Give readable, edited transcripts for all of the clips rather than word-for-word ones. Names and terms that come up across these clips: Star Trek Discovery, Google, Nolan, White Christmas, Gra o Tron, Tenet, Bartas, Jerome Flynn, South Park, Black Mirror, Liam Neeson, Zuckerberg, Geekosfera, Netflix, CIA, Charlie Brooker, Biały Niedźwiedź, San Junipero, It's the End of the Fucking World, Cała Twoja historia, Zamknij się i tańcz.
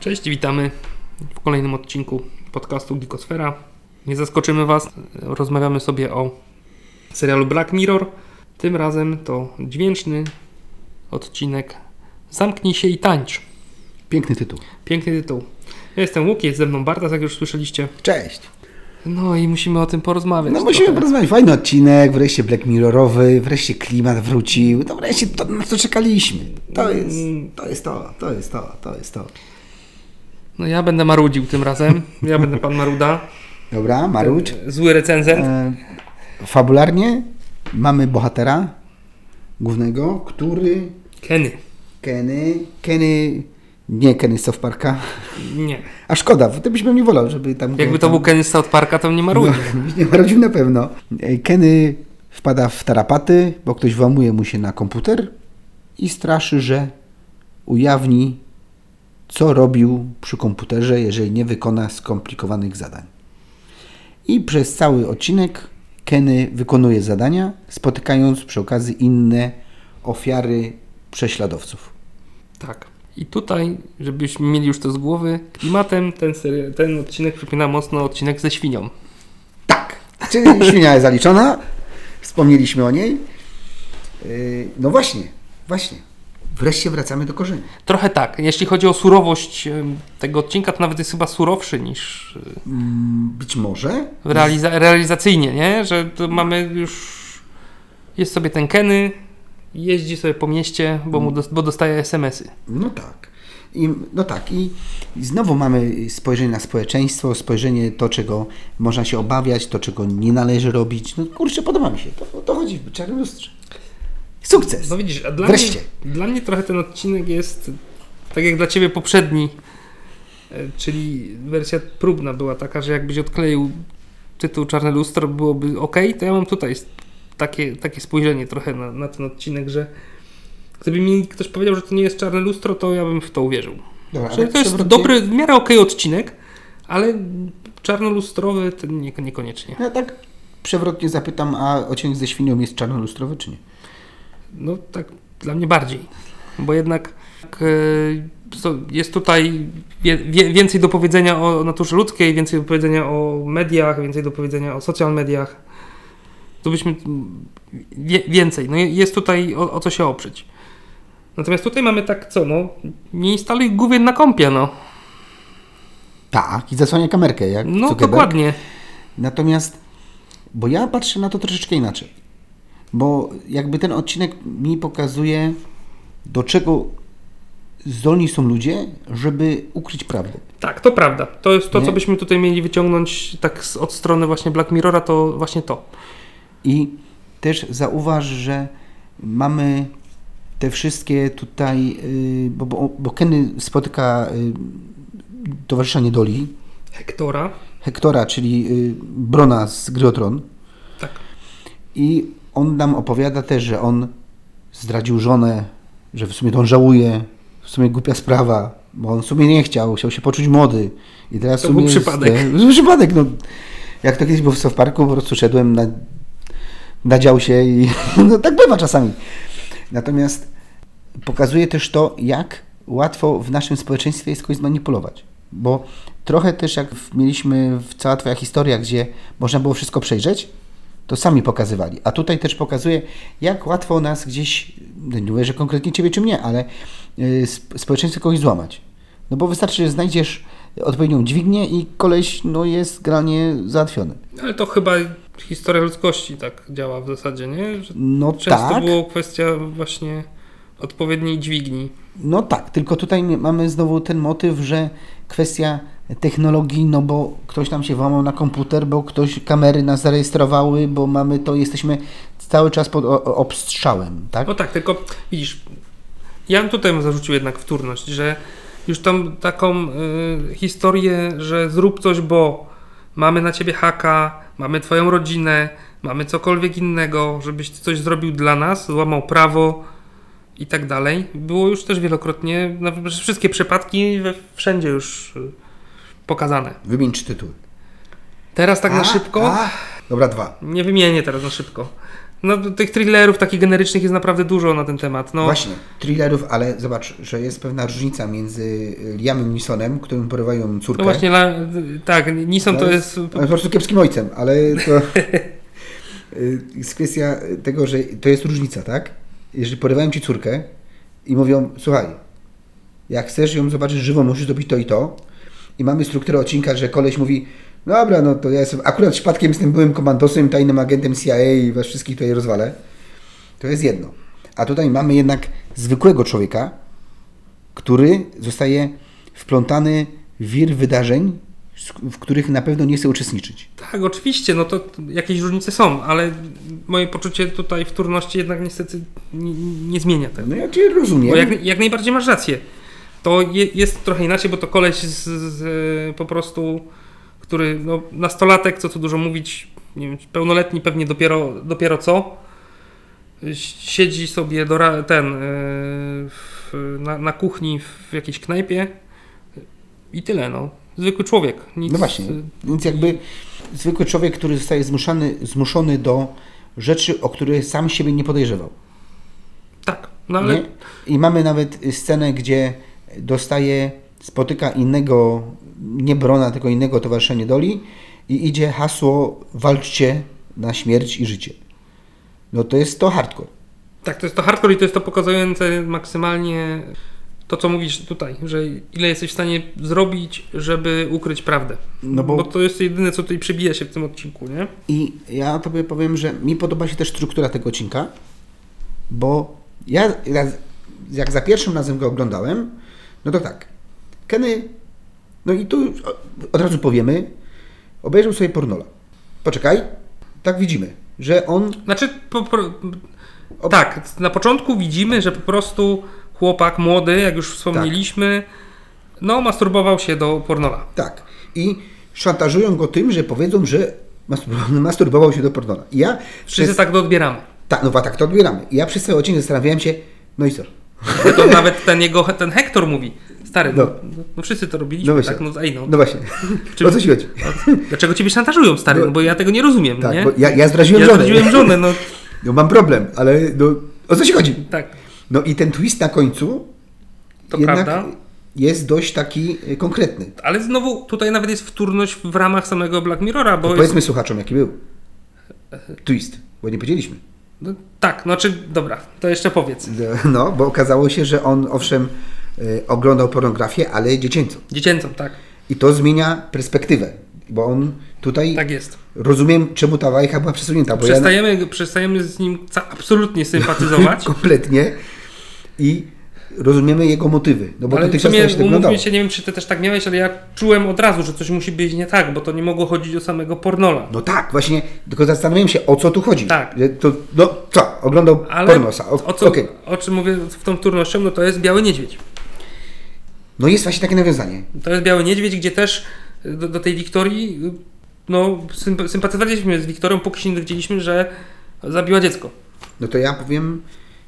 Cześć, witamy w kolejnym odcinku podcastu Geekosfera. Nie zaskoczymy Was, rozmawiamy sobie o serialu Black Mirror. Tym razem to dźwięczny odcinek Zamknij się i tańcz. Piękny tytuł. Piękny tytuł. Ja jestem Łuk, jest ze mną Bartas, jak już słyszeliście. Cześć. No i musimy o tym porozmawiać. No musimy porozmawiać. Fajny odcinek, wreszcie Black Mirrorowy, wreszcie klimat wrócił. No wreszcie to, na co czekaliśmy. To jest to. No ja będę marudził tym razem. Ja będę pan Maruda. Dobra, marudź. Zły recenzent. Fabularnie mamy bohatera głównego, który... Kenny. Nie Kenny z South Parka. Nie. A szkoda, bo to byśmy nie wolał, żeby tam... Jakby to był Kenny z South Parka, to mnie marudził. No, nie marudził na pewno. Kenny wpada w tarapaty, bo ktoś włamuje mu się na komputer i straszy, że ujawni, co robił przy komputerze, jeżeli nie wykona skomplikowanych zadań. I przez cały odcinek Kenny wykonuje zadania, spotykając przy okazji inne ofiary prześladowców. Tak. I tutaj, żebyśmy mieli już to z głowy, klimatem ten odcinek przypomina mocno odcinek ze świnią. Tak. Czyli świnia jest zaliczona. Wspomnieliśmy o niej. No właśnie. Wreszcie wracamy do korzeni. Trochę tak. Jeśli chodzi o surowość tego odcinka, to nawet jest chyba surowszy niż... Być może. Realizacyjnie, nie? Że to mamy już... Jest sobie ten Kenny, jeździ sobie po mieście, bo dostaje SMS-y. I znowu mamy spojrzenie na społeczeństwo, spojrzenie to, czego można się obawiać, to, czego nie należy robić. No kurczę, podoba mi się. To chodzi w czarnym lustrze. Sukces! No widzisz, a dla mnie trochę ten odcinek jest tak jak dla Ciebie poprzedni, czyli wersja próbna była taka, że jakbyś odkleił tytuł Czarne Lustro, byłoby ok, to ja mam tutaj takie spojrzenie trochę na ten odcinek, że gdyby mi ktoś powiedział, że to nie jest Czarne Lustro, to ja bym w to uwierzył. Dobra, to jest dobry, w miarę okej odcinek, ale czarnolustrowany to niekoniecznie. Ja tak przewrotnie zapytam, a odcinek ze świnią jest czarnolustrowy czy nie? No tak dla mnie bardziej, bo jednak jest tutaj więcej do powiedzenia o naturze ludzkiej, więcej do powiedzenia o mediach, więcej do powiedzenia o social mediach. To byśmy więcej. No jest tutaj o co się oprzeć. Natomiast tutaj mamy nie instaluj Google na kompie, no. Tak, i zasłania kamerkę. Jak no Zuckerberg. Dokładnie. Natomiast, bo ja patrzę na to troszeczkę inaczej. Bo jakby ten odcinek mi pokazuje, do czego zdolni są ludzie, żeby ukryć prawdę. Tak, to prawda. To jest to, co byśmy tutaj mieli wyciągnąć tak od strony właśnie Black Mirrora, to właśnie to. I też zauważ, że mamy te wszystkie tutaj, bo Kenny spotyka towarzysza niedoli. Hektora, czyli Brona z Gry o Tron. Tak. I on nam opowiada też, że on zdradził żonę, że w sumie to on żałuje, w sumie głupia sprawa, bo on w sumie nie chciał się poczuć młody. I teraz to w sumie był przypadek. Przypadek, no. Jak to kiedyś było w South Parku, po prostu szedłem, nadział się i no, tak bywa czasami. Natomiast pokazuje też to, jak łatwo w naszym społeczeństwie jest kogoś zmanipulować. Bo trochę też jak mieliśmy w Cała Twoja historia, gdzie można było wszystko przejrzeć, to sami pokazywali. A tutaj też pokazuje, jak łatwo nas gdzieś, nie mówię, że konkretnie Ciebie czy mnie, ale społeczeństwo kogoś złamać. No bo wystarczy, że znajdziesz odpowiednią dźwignię i koleś jest granie załatwiony. Ale to chyba historia ludzkości tak działa w zasadzie, nie? Że no często tak. Było kwestia właśnie odpowiedniej dźwigni. No tak, tylko tutaj mamy znowu ten motyw, że kwestia technologii, no bo ktoś nam się włamał na komputer, bo ktoś kamery nas zarejestrowały, bo mamy to, jesteśmy cały czas pod obstrzałem, tak? No tak, tylko widzisz, ja tutaj zarzucił jednak wtórność, że już tam taką historię, że zrób coś, bo mamy na ciebie haka, mamy twoją rodzinę, mamy cokolwiek innego, żebyś coś zrobił dla nas, złamał prawo i tak dalej. Było już też wielokrotnie, wszystkie przypadki wszędzie już pokazane. Wymień tytuł. Teraz tak na szybko. Dobra, dwa. Nie wymienię teraz na szybko. No, tych thrillerów takich generycznych jest naprawdę dużo na ten temat. No. Właśnie, thrillerów, ale zobacz, że jest pewna różnica między Liamem Neesonem, którym porywają córkę. No właśnie, tak, Neeson to jest... Po prostu kiepskim ojcem, ale to jest kwestia tego, że to jest różnica, tak? Jeżeli porywają ci córkę i mówią, słuchaj, jak chcesz ją zobaczyć żywą, musisz zrobić to i to. I mamy strukturę odcinka, że koleś mówi, dobra, no to ja jestem akurat przypadkiem z tym byłym komandosem, tajnym agentem CIA i was wszystkich tutaj rozwalę. To jest jedno. A tutaj mamy jednak zwykłego człowieka, który zostaje wplątany w wir wydarzeń, w których na pewno nie chce uczestniczyć. Tak, oczywiście, no to jakieś różnice są, ale moje poczucie tutaj wtórności jednak niestety nie zmienia tego. No ja cię rozumiem. Bo jak najbardziej masz rację. To jest trochę inaczej, bo to koleś po prostu, który no, nastolatek, co tu dużo mówić, nie wiem, pełnoletni pewnie dopiero co, siedzi sobie na kuchni w jakiejś knajpie i tyle, no. Zwykły człowiek. Nic, no właśnie, więc jakby zwykły człowiek, który zostaje zmuszony do rzeczy, o których sam siebie nie podejrzewał. Tak, no ale... Nie? I mamy nawet scenę, gdzie spotyka innego, nie Brona, tylko innego towarzysza niedoli i idzie hasło walczcie na śmierć i życie. No to jest to hardcore. Tak, to jest to hardcore i to jest to pokazujące maksymalnie to, co mówisz tutaj, że ile jesteś w stanie zrobić, żeby ukryć prawdę. No bo to jest jedyne, co tutaj przebija się w tym odcinku, nie? I ja tobie powiem, że mi podoba się też struktura tego odcinka, bo ja jak za pierwszym razem go oglądałem, no to tak, Kenny, no i tu od razu powiemy, obejrzał sobie pornola. Poczekaj, tak widzimy, że on... Znaczy, tak, na początku widzimy, że po prostu chłopak młody, jak już wspomnieliśmy, tak, no masturbował się do pornola. Tak, i szantażują go tym, że powiedzą, że masturbował się do pornola. I ja... Wszyscy tak to odbieramy. Tak, no tak to odbieramy. I ja przez cały odcinek zastanawiałem się, no i co? To nawet ten Hector mówi, stary, no wszyscy to robiliśmy, no tak? No właśnie, o co ci chodzi? Dlaczego ciebie szantażują, stary? No bo ja tego nie rozumiem, tak, nie? Bo ja zdradziłem żonę. No mam problem, ale no, o co ci chodzi? Tak. No i ten twist na końcu to jednak prawda jest dość taki konkretny. Ale znowu tutaj nawet jest wtórność w ramach samego Black Mirrora, bo... Powiedzmy słuchaczom, jaki był twist, bo nie powiedzieliśmy. No, tak, dobra, to jeszcze powiedz. No, bo okazało się, że on owszem oglądał pornografię, ale dziecięcą. Dziecięcą, tak. I to zmienia perspektywę, bo on tutaj... Tak jest. Rozumiem, czemu ta wajcha była przesunięta. Bo przestajemy z nim absolutnie sympatyzować. Kompletnie. I rozumiemy jego motywy. No bo ale umówmy się, nie wiem, czy ty też tak miałeś, ale ja czułem od razu, że coś musi być nie tak, bo to nie mogło chodzić o samego pornola. No tak, właśnie, tylko zastanawiałem się, o co tu chodzi. Tak. To, no co, oglądał pornosa. O czym mówię w tą wtórnością, no to jest Biały Niedźwiedź. No jest właśnie takie nawiązanie. To jest Biały Niedźwiedź, gdzie też do tej Wiktorii, no sympatyzowaliśmy z Wiktorią, póki się nie dowiedzieliśmy, że zabiła dziecko. No to ja powiem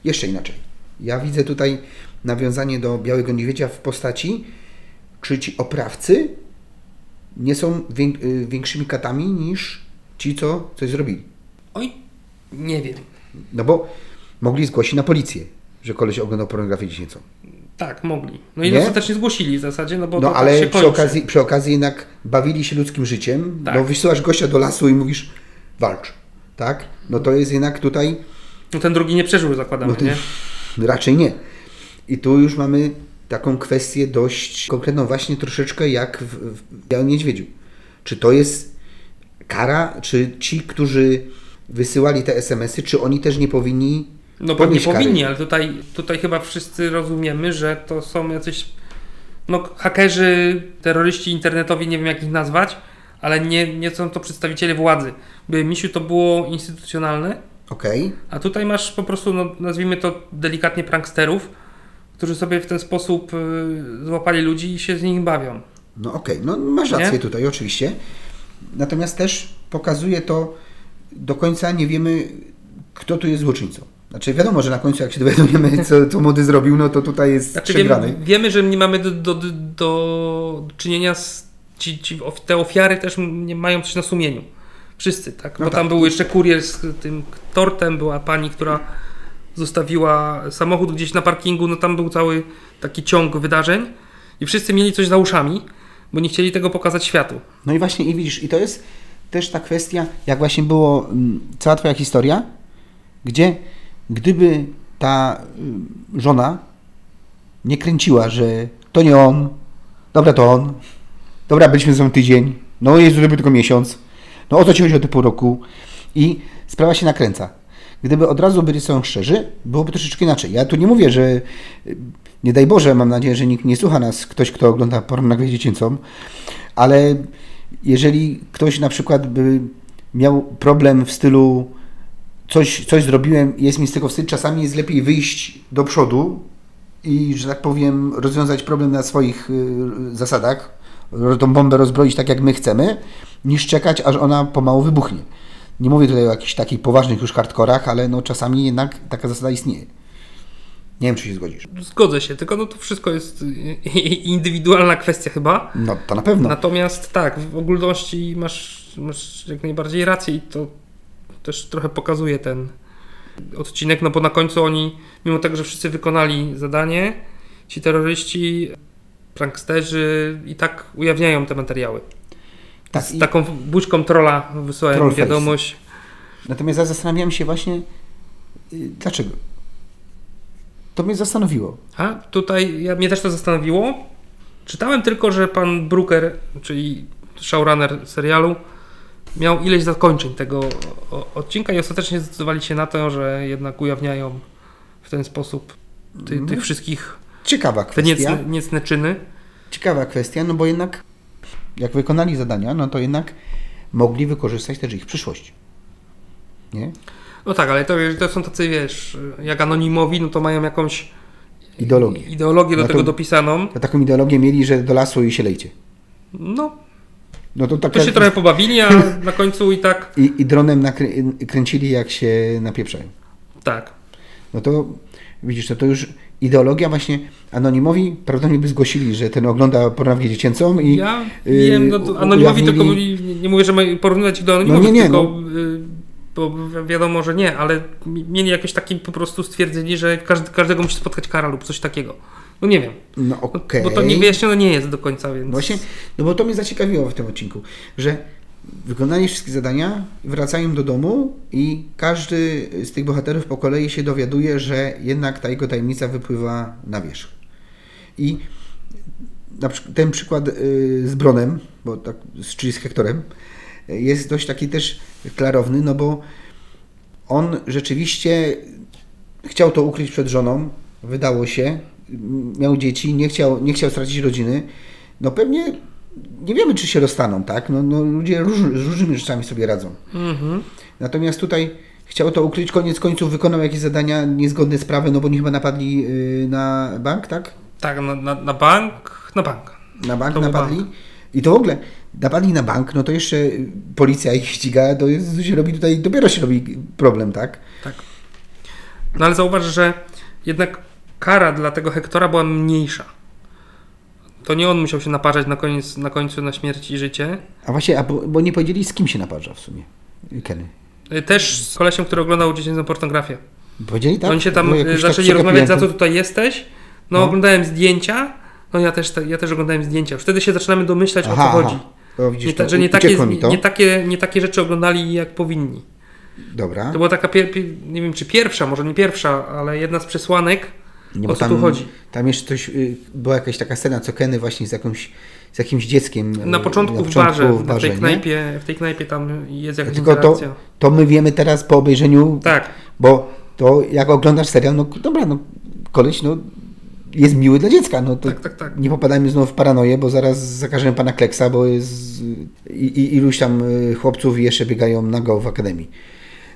jeszcze inaczej. Ja widzę tutaj nawiązanie do Białego Niedźwiedzia w postaci, czy ci oprawcy nie są większymi katami niż ci, co coś zrobili. Oj, nie wiem. No bo mogli zgłosić na policję, że koleś oglądał pornografię dziecięcą. Tak, mogli. No i ostatecznie zgłosili w zasadzie, no bo no, to ale się przy okazji jednak bawili się ludzkim życiem. Tak. No wysyłasz gościa do lasu i mówisz walcz, tak? No to jest jednak tutaj... No ten drugi nie przeżył, zakładamy, nie? Raczej nie. I tu już mamy taką kwestię dość konkretną, właśnie troszeczkę jak w Białym Niedźwiedziu. Czy to jest kara, czy ci, którzy wysyłali te SMS-y, czy oni też nie powinni podnieść kary? No nie powinni, ale tutaj chyba wszyscy rozumiemy, że to są jacyś hakerzy, terroryści internetowi, nie wiem jak ich nazwać, ale nie są to przedstawiciele władzy. By misiu to było instytucjonalne, okay. A tutaj masz po prostu, nazwijmy to delikatnie pranksterów, którzy sobie w ten sposób złapali ludzi i się z nich bawią. No okej, no masz rację tutaj oczywiście. Natomiast też pokazuje to, do końca nie wiemy, kto tu jest złoczyńcą. Znaczy wiadomo, że na końcu jak się dowiadujemy, co młody zrobił, no to tutaj jest przegrany. Wiemy, że nie mamy do czynienia z... Te ofiary też nie mają coś na sumieniu. Wszyscy, tak? Bo no tam tak. Był jeszcze kurier z tym tortem, była pani, która zostawiła samochód gdzieś na parkingu, no tam był cały taki ciąg wydarzeń i wszyscy mieli coś za uszami, bo nie chcieli tego pokazać światu. No i właśnie, i widzisz, i to jest też ta kwestia, jak właśnie było Cała Twoja historia, gdzie gdyby ta żona nie kręciła, że to nie on, dobra to on, dobra byliśmy za tydzień, no jest to tylko miesiąc, no o co ci chodzi o te pół roku i sprawa się nakręca. Gdyby od razu byli są szczerzy, byłoby troszeczkę inaczej. Ja tu nie mówię, że nie daj Boże, mam nadzieję, że nikt nie słucha nas, ktoś, kto ogląda pornografię dziecięcą, ale jeżeli ktoś na przykład by miał problem w stylu coś zrobiłem, jest mi z tego wstyd, czasami jest lepiej wyjść do przodu i, że tak powiem, rozwiązać problem na swoich zasadach, tą bombę rozbroić tak, jak my chcemy, niż czekać, aż ona pomału wybuchnie. Nie mówię tutaj o jakichś takich poważnych już hardkorach, ale no czasami jednak taka zasada istnieje. Nie wiem, czy się zgodzisz. Zgodzę się, tylko no to wszystko jest indywidualna kwestia chyba. No to na pewno. Natomiast tak, w ogólności masz jak najbardziej rację i to też trochę pokazuje ten odcinek, no bo na końcu oni, mimo tego, że wszyscy wykonali zadanie, ci terroryści, pranksterzy i tak ujawniają te materiały. Tak, z taką buźką trolla wysłałem wiadomość. Natomiast ja zastanawiałem się właśnie, dlaczego? To mnie zastanowiło. A tutaj mnie też to zastanowiło. Czytałem tylko, że pan Brooker, czyli showrunner serialu, miał ileś zakończeń tego odcinka i ostatecznie zdecydowali się na to, że jednak ujawniają w ten sposób tych wszystkich. Ciekawa kwestia. Te niecne czyny. Ciekawa kwestia, no bo jednak jak wykonali zadania, no to jednak mogli wykorzystać też ich przyszłość. Nie? No tak, ale to są tacy, wiesz, jak anonimowi, no to mają jakąś ideologię do tego dopisaną. A taką ideologię mieli, że do lasu i się lejcie. No to tak. To się trochę pobawili, a na końcu i tak. I dronem kręcili, jak się napieprzają. Tak. No to widzisz, to już ideologia właśnie anonimowi prawdopodobnie by zgłosili, że ten ogląda pornografię dziecięcą i... Ja wiem, no anonimowi ujawnili... tylko nie mówię, że porównać ich do anonimowych, bo wiadomo, że nie, ale mieli jakieś takie, po prostu stwierdzili, że każdego musi spotkać kara lub coś takiego. No nie wiem. No okej. Bo to nie wyjaśnione nie jest do końca, więc... Właśnie, no bo to mnie zaciekawiło w tym odcinku, że wykonali wszystkie zadania, wracają do domu i każdy z tych bohaterów po kolei się dowiaduje, że jednak ta jego tajemnica wypływa na wierzch. I na ten przykład z Bronem, bo tak, czyli z Hektorem, jest dość taki też klarowny, no bo on rzeczywiście chciał to ukryć przed żoną, wydało się, miał dzieci, nie chciał stracić rodziny, no pewnie nie wiemy, czy się rozstaną, tak? No ludzie z różnymi rzeczami sobie radzą. Mhm. Natomiast tutaj chciał to ukryć, koniec końców wykonał jakieś zadania niezgodne z prawem, no bo oni chyba napadli na bank, tak? Tak, na bank, na bank. Na bank napadli. Bank. I to w ogóle, napadli na bank, no to jeszcze policja ich ściga, to się robi tutaj, dopiero się robi problem, tak? Tak. No ale zauważ, że jednak kara dla tego Hektora była mniejsza. To nie on musiał się naparzać na końcu na śmierć i życie. A właśnie, bo nie powiedzieli, z kim się naparza w sumie Kenny. Też z kolesiem, który oglądał dziecięcą pornografię. Powiedzieli tak? Oni się tam zaczęli tak rozmawiać, za co tutaj jesteś. No. Oglądałem zdjęcia. No ja też oglądałem zdjęcia. Wtedy się zaczynamy domyślać, o co chodzi. O, widzisz, nie, że nie takie rzeczy oglądali, jak powinni. Dobra. To była taka, nie wiem czy pierwsza, może nie pierwsza, ale jedna z przesłanek, nie, bo o co tu chodzi. Tam jeszcze coś, była jakaś taka scena, co Kenny właśnie z jakimś dzieckiem. Na początku w barze, w tej knajpie tam jest jakaś interakcja. To my wiemy teraz po obejrzeniu, tak. Bo to jak oglądasz serial, no dobra, no koleś, no jest miły dla dziecka, no to tak. Nie popadajmy znowu w paranoję, bo zaraz zakażemy pana Kleksa, bo jest iluś tam chłopców jeszcze biegają nago w akademii.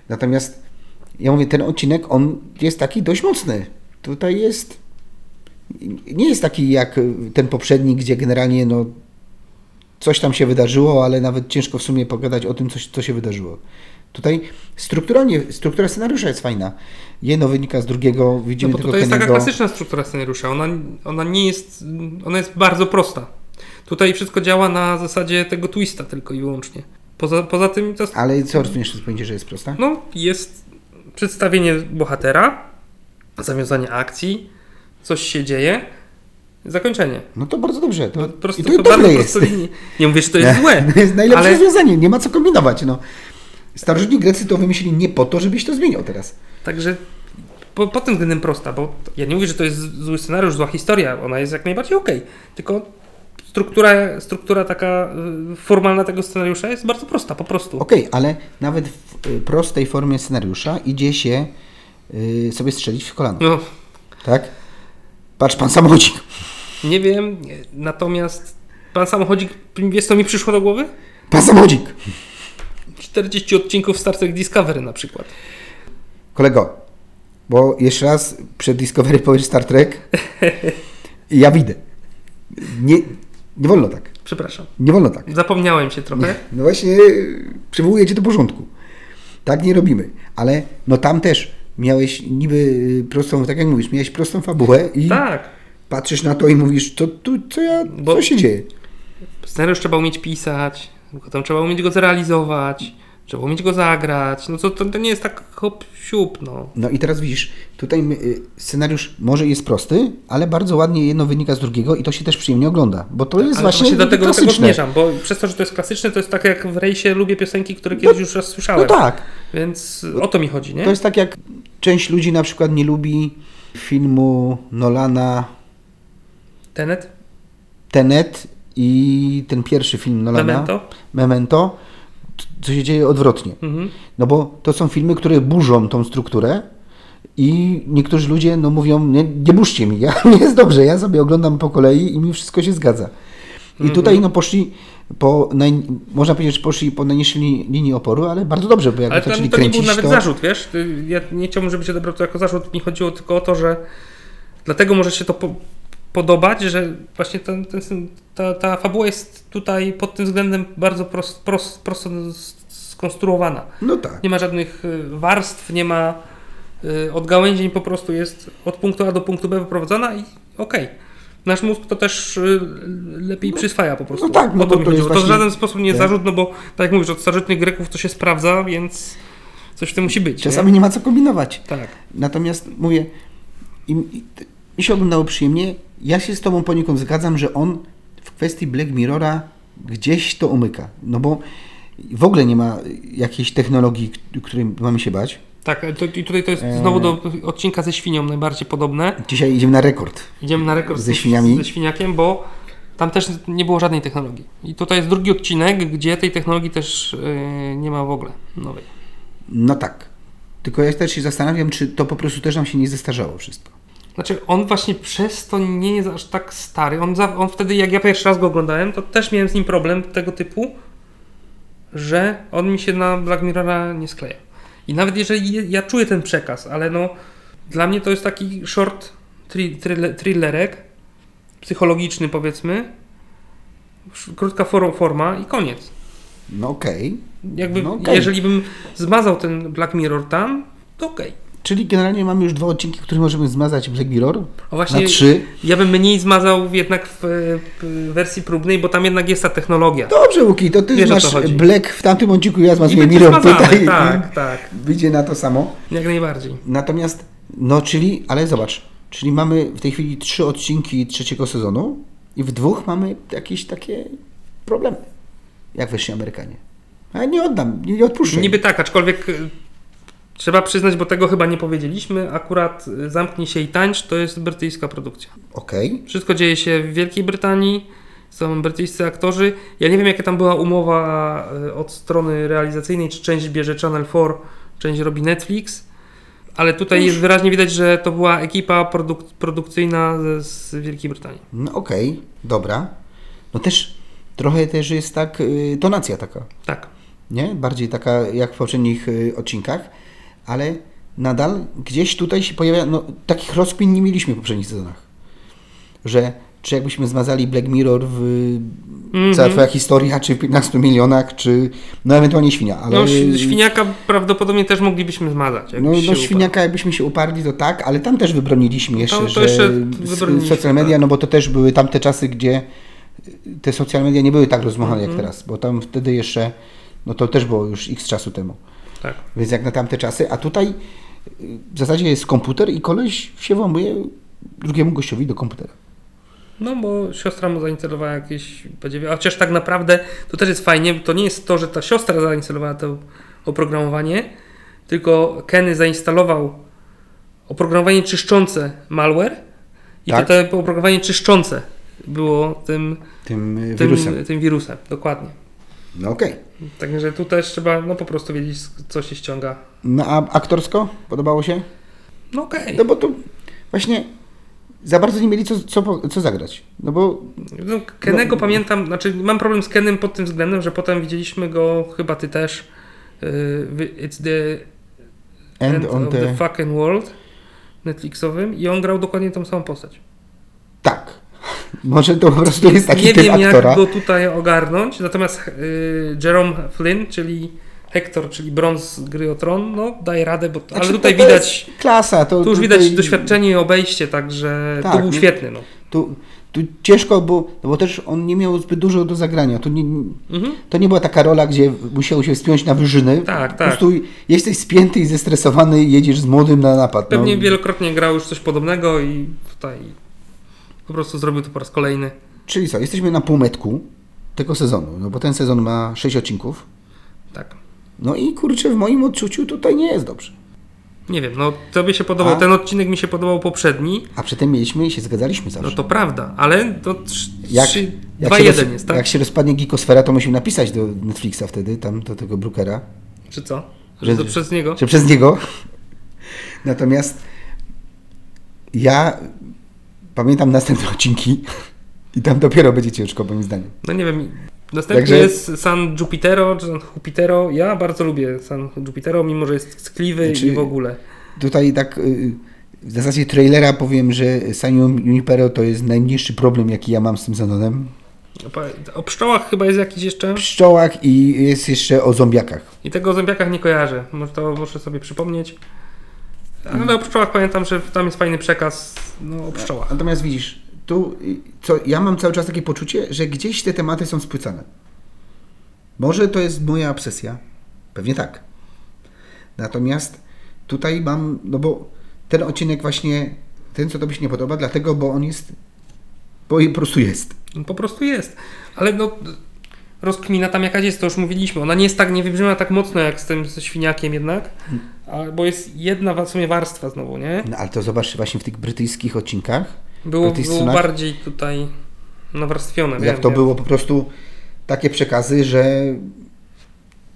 Natomiast ja mówię, ten odcinek, on jest taki dość mocny. Tutaj jest, nie jest taki jak ten poprzedni, gdzie generalnie no coś tam się wydarzyło, ale nawet ciężko w sumie pogadać o tym, co się wydarzyło. Tutaj struktura scenariusza jest fajna. Jedno wynika z drugiego, widzimy tylko to jest taka klasyczna struktura scenariusza, ona nie jest, ona jest bardzo prosta. Tutaj wszystko działa na zasadzie tego twista tylko i wyłącznie. Poza tym... To... Ale co rozumiesz, że jest prosta? No, jest przedstawienie bohatera, zawiązanie akcji, coś się dzieje, zakończenie. No to bardzo dobrze. To, no, prosto, i to bardzo jest. Nie mówię, że to jest złe. To jest najlepsze rozwiązanie, nie ma co kombinować. No. Starożytni Grecy to wymyślili nie po to, żebyś to zmieniał teraz. Także pod tym względem prosta, bo ja nie mówię, że to jest zły scenariusz, zła historia, ona jest jak najbardziej okej, tylko struktura taka formalna tego scenariusza jest bardzo prosta, po prostu. Okej, ale nawet w prostej formie scenariusza idzie się sobie strzelić w kolano. No. Tak? Patrz, pan samochodzik. Nie wiem, natomiast pan samochodzik, wiesz co mi przyszło do głowy? Pan samochodzik! 40 odcinków Star Trek Discovery na przykład. Kolego, bo jeszcze raz przed Discovery powiesz Star Trek i ja widzę. Nie wolno tak. Przepraszam. Nie wolno tak. Zapomniałem się trochę. No właśnie, przywołuję cię do porządku. Tak nie robimy. Ale no tam też miałeś niby prostą, tak jak mówisz, miałeś prostą fabułę i tak. Patrzysz na to i mówisz, co się dzieje? Scenariusz trzeba umieć pisać, tam trzeba umieć go zrealizować, trzeba umieć go zagrać. No to nie jest tak hop-siup, no. No i teraz widzisz, tutaj scenariusz może jest prosty, ale bardzo ładnie jedno wynika z drugiego i to się też przyjemnie ogląda, bo to jest właśnie klasyczne. Ale właśnie do tego zmierzam, bo przez to, że to jest klasyczne, to jest tak jak w rejsie lubię piosenki, które kiedyś już raz słyszałem. No tak. Więc o to mi chodzi, nie? To jest tak jak część ludzi na przykład nie lubi filmu Nolana... Tenet i ten pierwszy film Nolana. Memento. Co się dzieje odwrotnie. Mhm. No bo to są filmy, które burzą tą strukturę i niektórzy ludzie mówią, nie burzcie mi, nie jest dobrze, ja sobie oglądam po kolei i mi wszystko się zgadza. I tutaj poszli można powiedzieć, że poszli po najniższej linii oporu, ale bardzo dobrze, bo jak ale zaczęli to kręcić, to... Ale to nie był nawet zarzut, wiesz? Ja nie chciałbym, żeby się dobrał to jako zarzut. Mi chodziło tylko o to, że dlatego może się to podobać, że właśnie ta fabuła jest tutaj pod tym względem bardzo prosto skonstruowana. No tak. Nie ma żadnych warstw, nie ma od gałęzień, po prostu jest od punktu A do punktu B wyprowadzona i okej. Nasz mózg to też lepiej przyswaja po prostu. No tak, no to jest właśnie... To w żaden sposób nie jest zarzut, no bo tak jak mówisz, od starożytnych Greków to się sprawdza, więc coś w tym musi być. Czasami nie ma co kombinować. Tak. Natomiast mówię, mi się oglądało przyjemnie. Ja się z tobą poniekąd zgadzam, że on w kwestii Black Mirrora gdzieś to umyka. No bo w ogóle nie ma jakiejś technologii, której mamy się bać. Tak, i tutaj to jest znowu do odcinka ze świnią najbardziej podobne. Dzisiaj idziemy na rekord. Idziemy na rekord ze świniami. Ze świniakiem, bo tam też nie było żadnej technologii. I tutaj jest drugi odcinek, gdzie tej technologii też nie ma w ogóle nowej. No tak. Tylko ja też się zastanawiam, czy to po prostu też nam się nie zestarzało wszystko. Znaczy, on właśnie przez to nie jest aż tak stary. On wtedy, jak ja pierwszy raz go oglądałem, to też miałem z nim problem tego typu, że on mi się na Black Mirrora nie skleja. I nawet jeżeli ja czuję ten przekaz, ale no dla mnie to jest taki short thrillerek, psychologiczny powiedzmy, krótka forma i koniec. No okej. Jeżeli bym zmazał ten Black Mirror tam, to okej. Czyli generalnie mamy już 2 odcinki, które możemy zmazać Black Mirror na 3. Ja bym mniej zmazał jednak w wersji próbnej, bo tam jednak jest ta technologia. Dobrze, Łuki, to ty masz Black w tamtym odcinku, ja zmazałem Mirror tutaj. Tak. Wyjdzie na to samo. Jak najbardziej. Natomiast, ale zobacz, czyli mamy w tej chwili 3 odcinki 3. sezonu i w 2 mamy jakieś takie problemy, jak wyszli Amerykanie. A nie oddam, nie odpuszczę. Niby tak, aczkolwiek... Trzeba przyznać, bo tego chyba nie powiedzieliśmy, akurat Zamknij się i tańcz to jest brytyjska produkcja. Okej. Wszystko dzieje się w Wielkiej Brytanii, są brytyjscy aktorzy. Ja nie wiem, jaka tam była umowa od strony realizacyjnej, czy część bierze Channel 4, część robi Netflix, ale tutaj jest wyraźnie widać, że to była ekipa produkcyjna z Wielkiej Brytanii. No okej, dobra. No też trochę też jest tak tonacja taka. Tak. Nie? Bardziej taka jak w poprzednich odcinkach. Ale nadal gdzieś tutaj się pojawia, takich rozkmin nie mieliśmy w poprzednich sezonach, że czy jakbyśmy zmazali Black Mirror w Cała Twoja historia, czy w 15 milionach, czy ewentualnie Świnia. Ale... No Świniaka prawdopodobnie też moglibyśmy zmazać. Świniaka jakbyśmy się uparli, to tak, ale tam też wybroniliśmy jeszcze, social media, tak. No bo to też były tamte czasy, gdzie te social media nie były tak rozmochane jak teraz, bo tam wtedy jeszcze No to też było już x czasu temu. Tak. Więc jak na tamte czasy, a tutaj w zasadzie jest komputer i koleś się włamuje drugiemu gościowi do komputera. No bo siostra mu zainstalowała jakieś... A chociaż tak naprawdę to też jest fajnie, to nie jest to, że ta siostra zainstalowała to oprogramowanie, tylko Kenny zainstalował oprogramowanie czyszczące malware i tak? To oprogramowanie czyszczące było tym wirusem. Dokładnie. No okej. Okay. Także tu też trzeba po prostu wiedzieć, co się ściąga. No a aktorsko? Podobało się? No okej. Okay. No bo tu właśnie za bardzo nie mieli co zagrać. No bo... No, Kennego pamiętam, znaczy mam problem z Kenem pod tym względem, że potem widzieliśmy go, chyba ty też, It's the End of the Fucking World Netflixowym i on grał dokładnie tą samą postać. Tak. Może to po prostu jest taki typ aktora. Nie wiem, jak go tutaj ogarnąć, natomiast Jerome Flynn, czyli Hector, czyli Brąz Gry o Tron, daje radę, bo znaczy, ale tutaj to widać klasa, to tu już tutaj... widać doświadczenie i obejście, także tak, to był świetny. No. Tu ciężko, bo też on nie miał zbyt dużo do zagrania. To nie była taka rola, gdzie musiał się wspiąć na wyżyny. Tak, tak. Po prostu jesteś spięty i zestresowany i jedziesz z młodym na napad. Pewnie wielokrotnie grał już coś podobnego i tutaj po prostu zrobił to po raz kolejny. Czyli co, jesteśmy na półmetku tego sezonu, bo ten sezon ma 6 odcinków. Tak. No i kurczę, w moim odczuciu tutaj nie jest dobrze. Nie wiem, tobie się podobał, ten odcinek mi się podobał poprzedni. A przy tym mieliśmy i się zgadzaliśmy zawsze. No to prawda, ale to 2-1 jest, tak? Jak się rozpadnie Geekosfera, to musimy napisać do Netflixa wtedy, tam do tego Brookera. Czy co? Że przez niego? Że przez niego. Natomiast ja pamiętam następne odcinki i tam dopiero będzie ciężko, moim zdaniem. No nie wiem... Następny jest San Junipero, czy San Junipero. Ja bardzo lubię San Junipero, mimo że jest tkliwy i w ogóle. Tutaj tak w zasadzie trailera powiem, że San Junipero to jest najmniejszy problem, jaki ja mam z tym sezonem. O pszczołach chyba jest jakiś jeszcze? Pszczołach i jest jeszcze o zombiakach. I tego o zombiakach nie kojarzę, to muszę sobie przypomnieć. Ale o pszczołach pamiętam, że tam jest fajny przekaz o pszczołach. Natomiast widzisz, ja mam cały czas takie poczucie, że gdzieś te tematy są spłycane. Może to jest moja obsesja. Pewnie tak. Natomiast tutaj mam, bo ten odcinek właśnie, ten co tobie się nie podoba, dlatego, bo on jest, bo po prostu jest. Po prostu jest. Ale rozkmina tam jakaś jest, to już mówiliśmy. Ona nie jest tak, nie wybrzmia tak mocno jak z tym świniakiem jednak, bo jest jedna w sumie warstwa znowu, nie? No ale to zobacz właśnie w tych brytyjskich odcinkach, Było bardziej tutaj nawarstwione. Było po prostu takie przekazy, że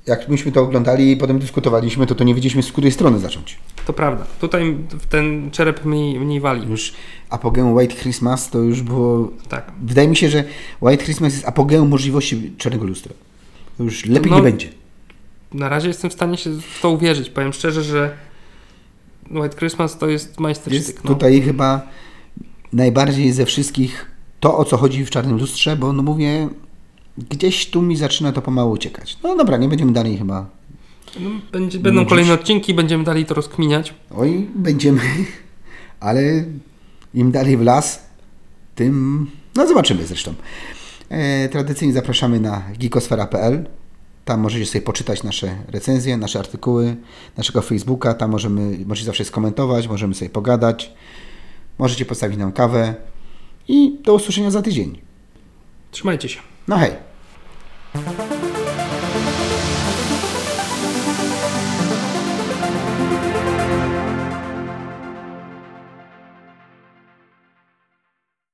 jak myśmy to oglądali i potem dyskutowaliśmy, to nie wiedzieliśmy, z której strony zacząć. To prawda. Tutaj ten czerep mniej wali. Już apogeum White Christmas to już było... Tak. Wydaje mi się, że White Christmas jest apogeum możliwości czarnego lustra. To już lepiej nie będzie. Na razie jestem w stanie się w to uwierzyć. Powiem szczerze, że White Christmas to jest majstersztyk. Jest tutaj chyba... najbardziej ze wszystkich to, o co chodzi w Czarnym Lustrze, bo mówię, gdzieś tu mi zaczyna to pomału uciekać. No dobra, nie będziemy dalej chyba... Będą kolejne odcinki, będziemy dalej to rozkminiać. Oj, będziemy, ale im dalej w las, tym... zobaczymy zresztą. Tradycyjnie zapraszamy na geekosfera.pl. Tam możecie sobie poczytać nasze recenzje, nasze artykuły, naszego Facebooka. Tam możecie zawsze skomentować, możemy sobie pogadać. Możecie postawić nam kawę i do usłyszenia za tydzień. Trzymajcie się. No hej.